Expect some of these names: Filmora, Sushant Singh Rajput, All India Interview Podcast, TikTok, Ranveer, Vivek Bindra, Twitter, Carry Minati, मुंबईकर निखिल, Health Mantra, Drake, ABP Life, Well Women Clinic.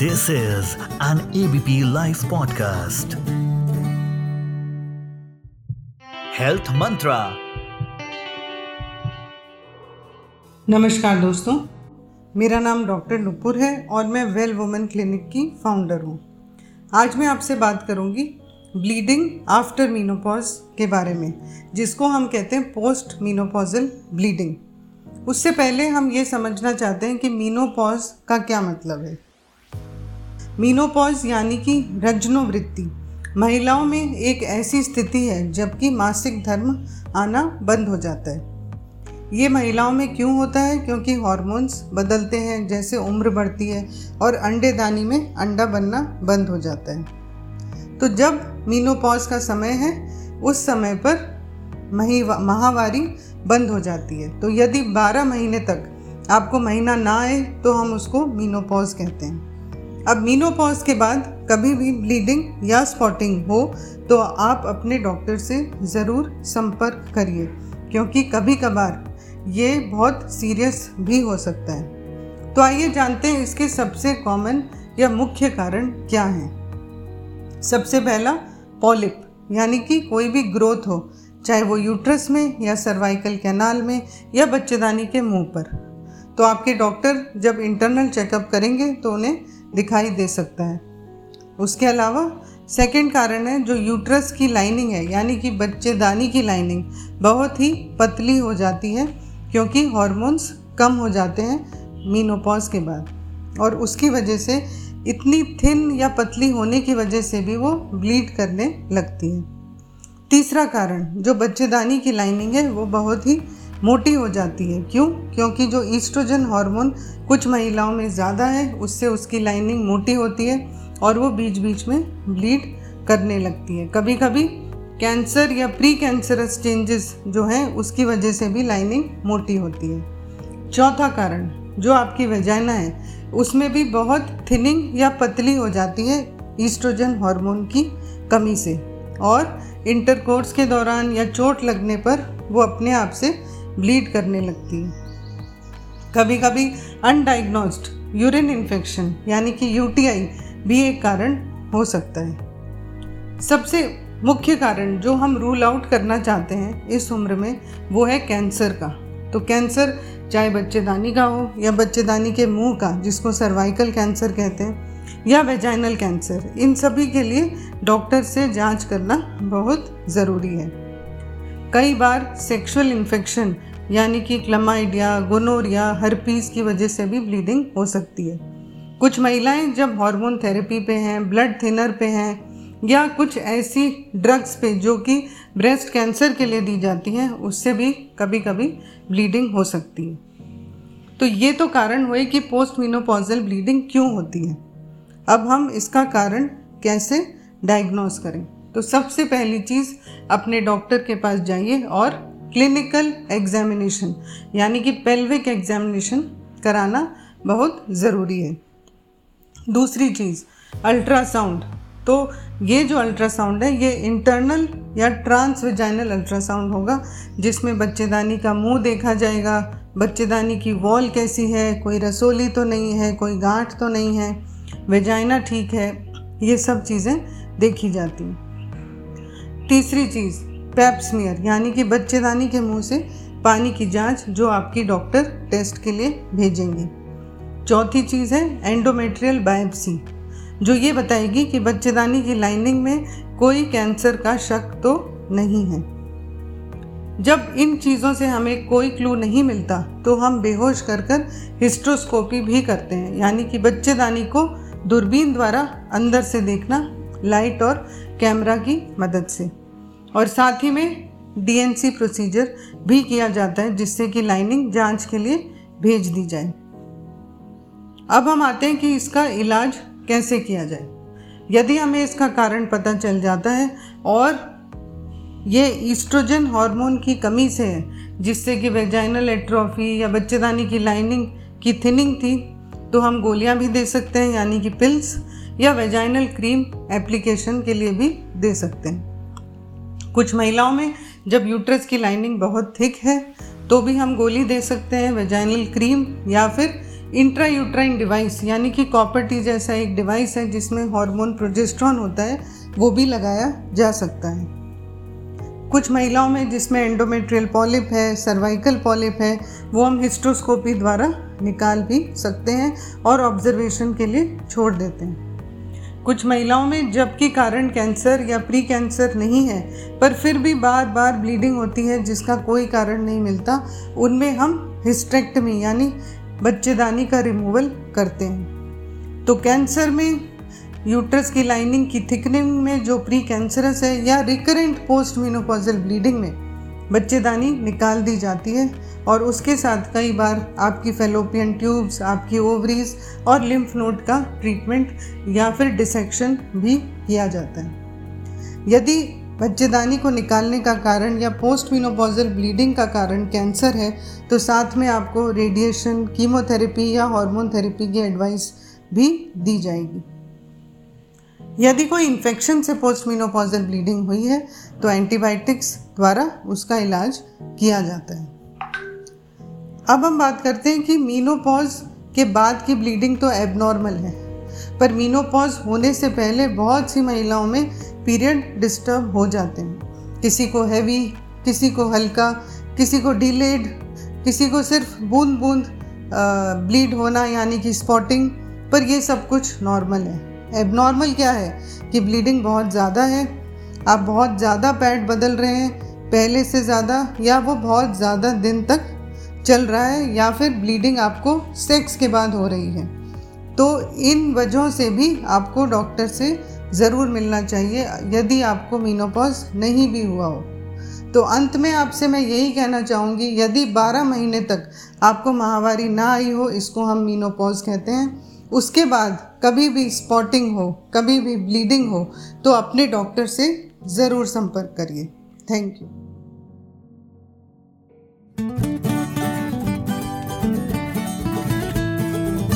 This is an ABP Life podcast. Health Mantra. नमस्कार दोस्तों, मेरा नाम डॉक्टर नुपुर है और मैं वेल वुमेन क्लिनिक की फाउंडर हूँ। आज मैं आपसे बात करूँगी ब्लीडिंग आफ्टर मीनोपॉज के बारे में, जिसको हम कहते हैं पोस्ट मीनोपॉजल ब्लीडिंग। उससे पहले हम ये समझना चाहते हैं कि मीनोपॉज का क्या मतलब है। मीनोपॉज यानी कि रजनोवृत्ति महिलाओं में एक ऐसी स्थिति है जबकि मासिक धर्म आना बंद हो जाता है। ये महिलाओं में क्यों होता है? क्योंकि हार्मोन्स बदलते हैं, जैसे उम्र बढ़ती है और अंडेदानी में अंडा बनना बंद हो जाता है। तो जब मीनोपॉज का समय है, उस समय पर माहवारी बंद हो जाती है। तो यदि 12 महीने तक आपको महीना ना आए तो हम उसको मीनोपॉज कहते हैं। अब मीनोपॉज के बाद कभी भी ब्लीडिंग या स्पॉटिंग हो तो आप अपने डॉक्टर से ज़रूर संपर्क करिए, क्योंकि कभी कभार ये बहुत सीरियस भी हो सकता है। तो आइए जानते हैं इसके सबसे कॉमन या मुख्य कारण क्या हैं। सबसे पहला पॉलिप, यानी कि कोई भी ग्रोथ हो, चाहे वो यूट्रस में या सर्वाइकल कैनाल में या बच्चेदानी के मुंह पर। तो आपके डॉक्टर जब इंटरनल चेकअप करेंगे तो उन्हें दिखाई दे सकता है। उसके अलावा सेकंड कारण है जो यूट्रस की लाइनिंग है, यानी कि बच्चेदानी की लाइनिंग बहुत ही पतली हो जाती है, क्योंकि हार्मोन्स कम हो जाते हैं मीनोपॉज के बाद, और उसकी वजह से इतनी थिन या पतली होने की वजह से भी वो ब्लीड करने लगती है। तीसरा कारण जो बच्चेदानी की लाइनिंग है वो बहुत ही मोटी हो जाती है। क्यों? क्योंकि जो ईस्ट्रोजन हार्मोन कुछ महिलाओं में ज़्यादा है, उससे उसकी लाइनिंग मोटी होती है और वो बीच बीच में ब्लीड करने लगती है। कभी कभी कैंसर या प्री कैंसरस चेंजेस जो हैं उसकी वजह से भी लाइनिंग मोटी होती है। चौथा कारण जो आपकी वेजाइना है उसमें भी बहुत थिनिंग या पतली हो जाती है ईस्ट्रोजन हार्मोन की कमी से, और इंटरकोर्स के दौरान या चोट लगने पर वो अपने आप से ब्लीड करने लगती है। कभी कभी अनडायग्नोस्ड यूरिन इन्फेक्शन यानी कि यूटीआई भी एक कारण हो सकता है। सबसे मुख्य कारण जो हम रूल आउट करना चाहते हैं इस उम्र में वो है कैंसर का। तो कैंसर चाहे बच्चेदानी का हो या बच्चेदानी के मुंह का, जिसको सर्वाइकल कैंसर कहते हैं, या वेजाइनल कैंसर, इन सभी के लिए डॉक्टर से जांच करना बहुत ज़रूरी है। कई बार सेक्सुअल इन्फेक्शन यानी कि क्लमाइडिया, गोनोरिया, हर्पीस की वजह से भी ब्लीडिंग हो सकती है। कुछ महिलाएं जब हार्मोन थेरेपी पे हैं, ब्लड थिनर पे हैं, या कुछ ऐसी ड्रग्स पे जो कि ब्रेस्ट कैंसर के लिए दी जाती हैं, उससे भी कभी कभी ब्लीडिंग हो सकती है। तो ये तो कारण हुए कि पोस्ट मीनोपॉजल ब्लीडिंग क्यों होती है। अब हम इसका कारण कैसे डायग्नोस करें? तो सबसे पहली चीज़, अपने डॉक्टर के पास जाइए और क्लिनिकल एग्जामिनेशन यानी कि पेल्विक एग्जामिनेशन कराना बहुत ज़रूरी है। दूसरी चीज़ अल्ट्रासाउंड। तो ये जो अल्ट्रासाउंड है ये इंटरनल या ट्रांसवेजाइनल अल्ट्रासाउंड होगा, जिसमें बच्चेदानी का मुंह देखा जाएगा, बच्चेदानी की वॉल कैसी है, कोई रसोली तो नहीं है, कोई गांठ तो नहीं है, वेजाइना ठीक है, ये सब चीज़ें देखी जाती हैं। तीसरी चीज़ पैप स्मीयर यानी कि बच्चेदानी के मुंह से पानी की जांच, जो आपकी डॉक्टर टेस्ट के लिए भेजेंगे। चौथी चीज़ है एंडोमेट्रियल बायोप्सी, जो ये बताएगी कि बच्चेदानी की लाइनिंग में कोई कैंसर का शक तो नहीं है। जब इन चीज़ों से हमें कोई क्लू नहीं मिलता तो हम बेहोश कर कर हिस्ट्रोस्कोपी भी करते हैं, यानी कि बच्चेदानी को दूरबीन द्वारा अंदर से देखना, लाइट और कैमरा की मदद से, और साथ ही में डीएनसी प्रोसीजर भी किया जाता है, जिससे कि लाइनिंग जांच के लिए भेज दी जाए। अब हम आते हैं कि इसका इलाज कैसे किया जाए। यदि हमें इसका कारण पता चल जाता है और ये ईस्ट्रोजन हार्मोन की कमी से है, जिससे कि वेजाइनल एट्रोफी या बच्चेदानी की लाइनिंग की थिनिंग थी, तो हम गोलियां भी दे सकते हैं यानी कि पिल्स, या वेजाइनल क्रीम एप्लीकेशन के लिए भी दे सकते हैं। कुछ महिलाओं में जब यूट्रस की लाइनिंग बहुत थिक है तो भी हम गोली दे सकते हैं, वेजाइनल क्रीम या फिर इंट्रा यूट्राइन डिवाइस यानी कि कॉपर टी जैसा एक डिवाइस है जिसमें हार्मोन प्रोजेस्ट्रॉन होता है, वो भी लगाया जा सकता है। कुछ महिलाओं में जिसमें एंडोमेट्रियल पॉलिप है, सर्वाइकल पॉलिप है, वो हम हिस्ट्रोस्कोपी द्वारा निकाल भी सकते हैं और ऑब्जर्वेशन के लिए छोड़ देते हैं। कुछ महिलाओं में जबकि कारण कैंसर या प्री कैंसर नहीं है पर फिर भी बार बार ब्लीडिंग होती है जिसका कोई कारण नहीं मिलता, उनमें हम हिस्टेरेक्टमी यानी बच्चेदानी का रिमूवल करते हैं। तो कैंसर में यूट्रस की लाइनिंग की थिकनिंग में जो प्री कैंसरस है या रिकरेंट पोस्ट मेनोपॉजल ब्लीडिंग में बच्चेदानी निकाल दी जाती है और उसके साथ कई बार आपकी फैलोपियन ट्यूब्स, आपकी ओवरीज और लिम्फ नोड का ट्रीटमेंट या फिर डिसेक्शन भी किया जाता है। यदि बच्चेदानी को निकालने का कारण या पोस्ट मेनोपॉजल ब्लीडिंग का कारण कैंसर है तो साथ में आपको रेडिएशन, कीमोथेरेपी या हार्मोन थेरेपी की एडवाइस भी दी जाएगी। यदि कोई इन्फेक्शन से पोस्ट मेनोपॉजल ब्लीडिंग हुई है तो एंटीबायोटिक्स द्वारा उसका इलाज किया जाता है। अब हम बात करते हैं कि मेनोपॉज के बाद की ब्लीडिंग तो एबनॉर्मल है, पर मेनोपॉज होने से पहले बहुत सी महिलाओं में पीरियड डिस्टर्ब हो जाते हैं। किसी को हैवी, किसी को हल्का, किसी को डिलेड, किसी को सिर्फ बूंद बूंद ब्लीड होना यानी कि स्पॉटिंग, पर ये सब कुछ नॉर्मल है। एबनॉर्मल क्या है कि ब्लीडिंग बहुत ज़्यादा है, आप बहुत ज़्यादा पैड बदल रहे हैं पहले से ज़्यादा, या वो बहुत ज़्यादा दिन तक चल रहा है, या फिर ब्लीडिंग आपको सेक्स के बाद हो रही है। तो इन वजहों से भी आपको डॉक्टर से ज़रूर मिलना चाहिए यदि आपको मेनोपॉज नहीं भी हुआ हो। तो अंत में आपसे मैं यही कहना चाहूँगी, यदि 12 महीने तक आपको माहवारी ना आई हो, इसको हम मेनोपॉज कहते हैं, उसके बाद कभी भी स्पॉटिंग हो, कभी भी ब्लीडिंग हो, तो अपने डॉक्टर से ज़रूर संपर्क करिए। Thank you.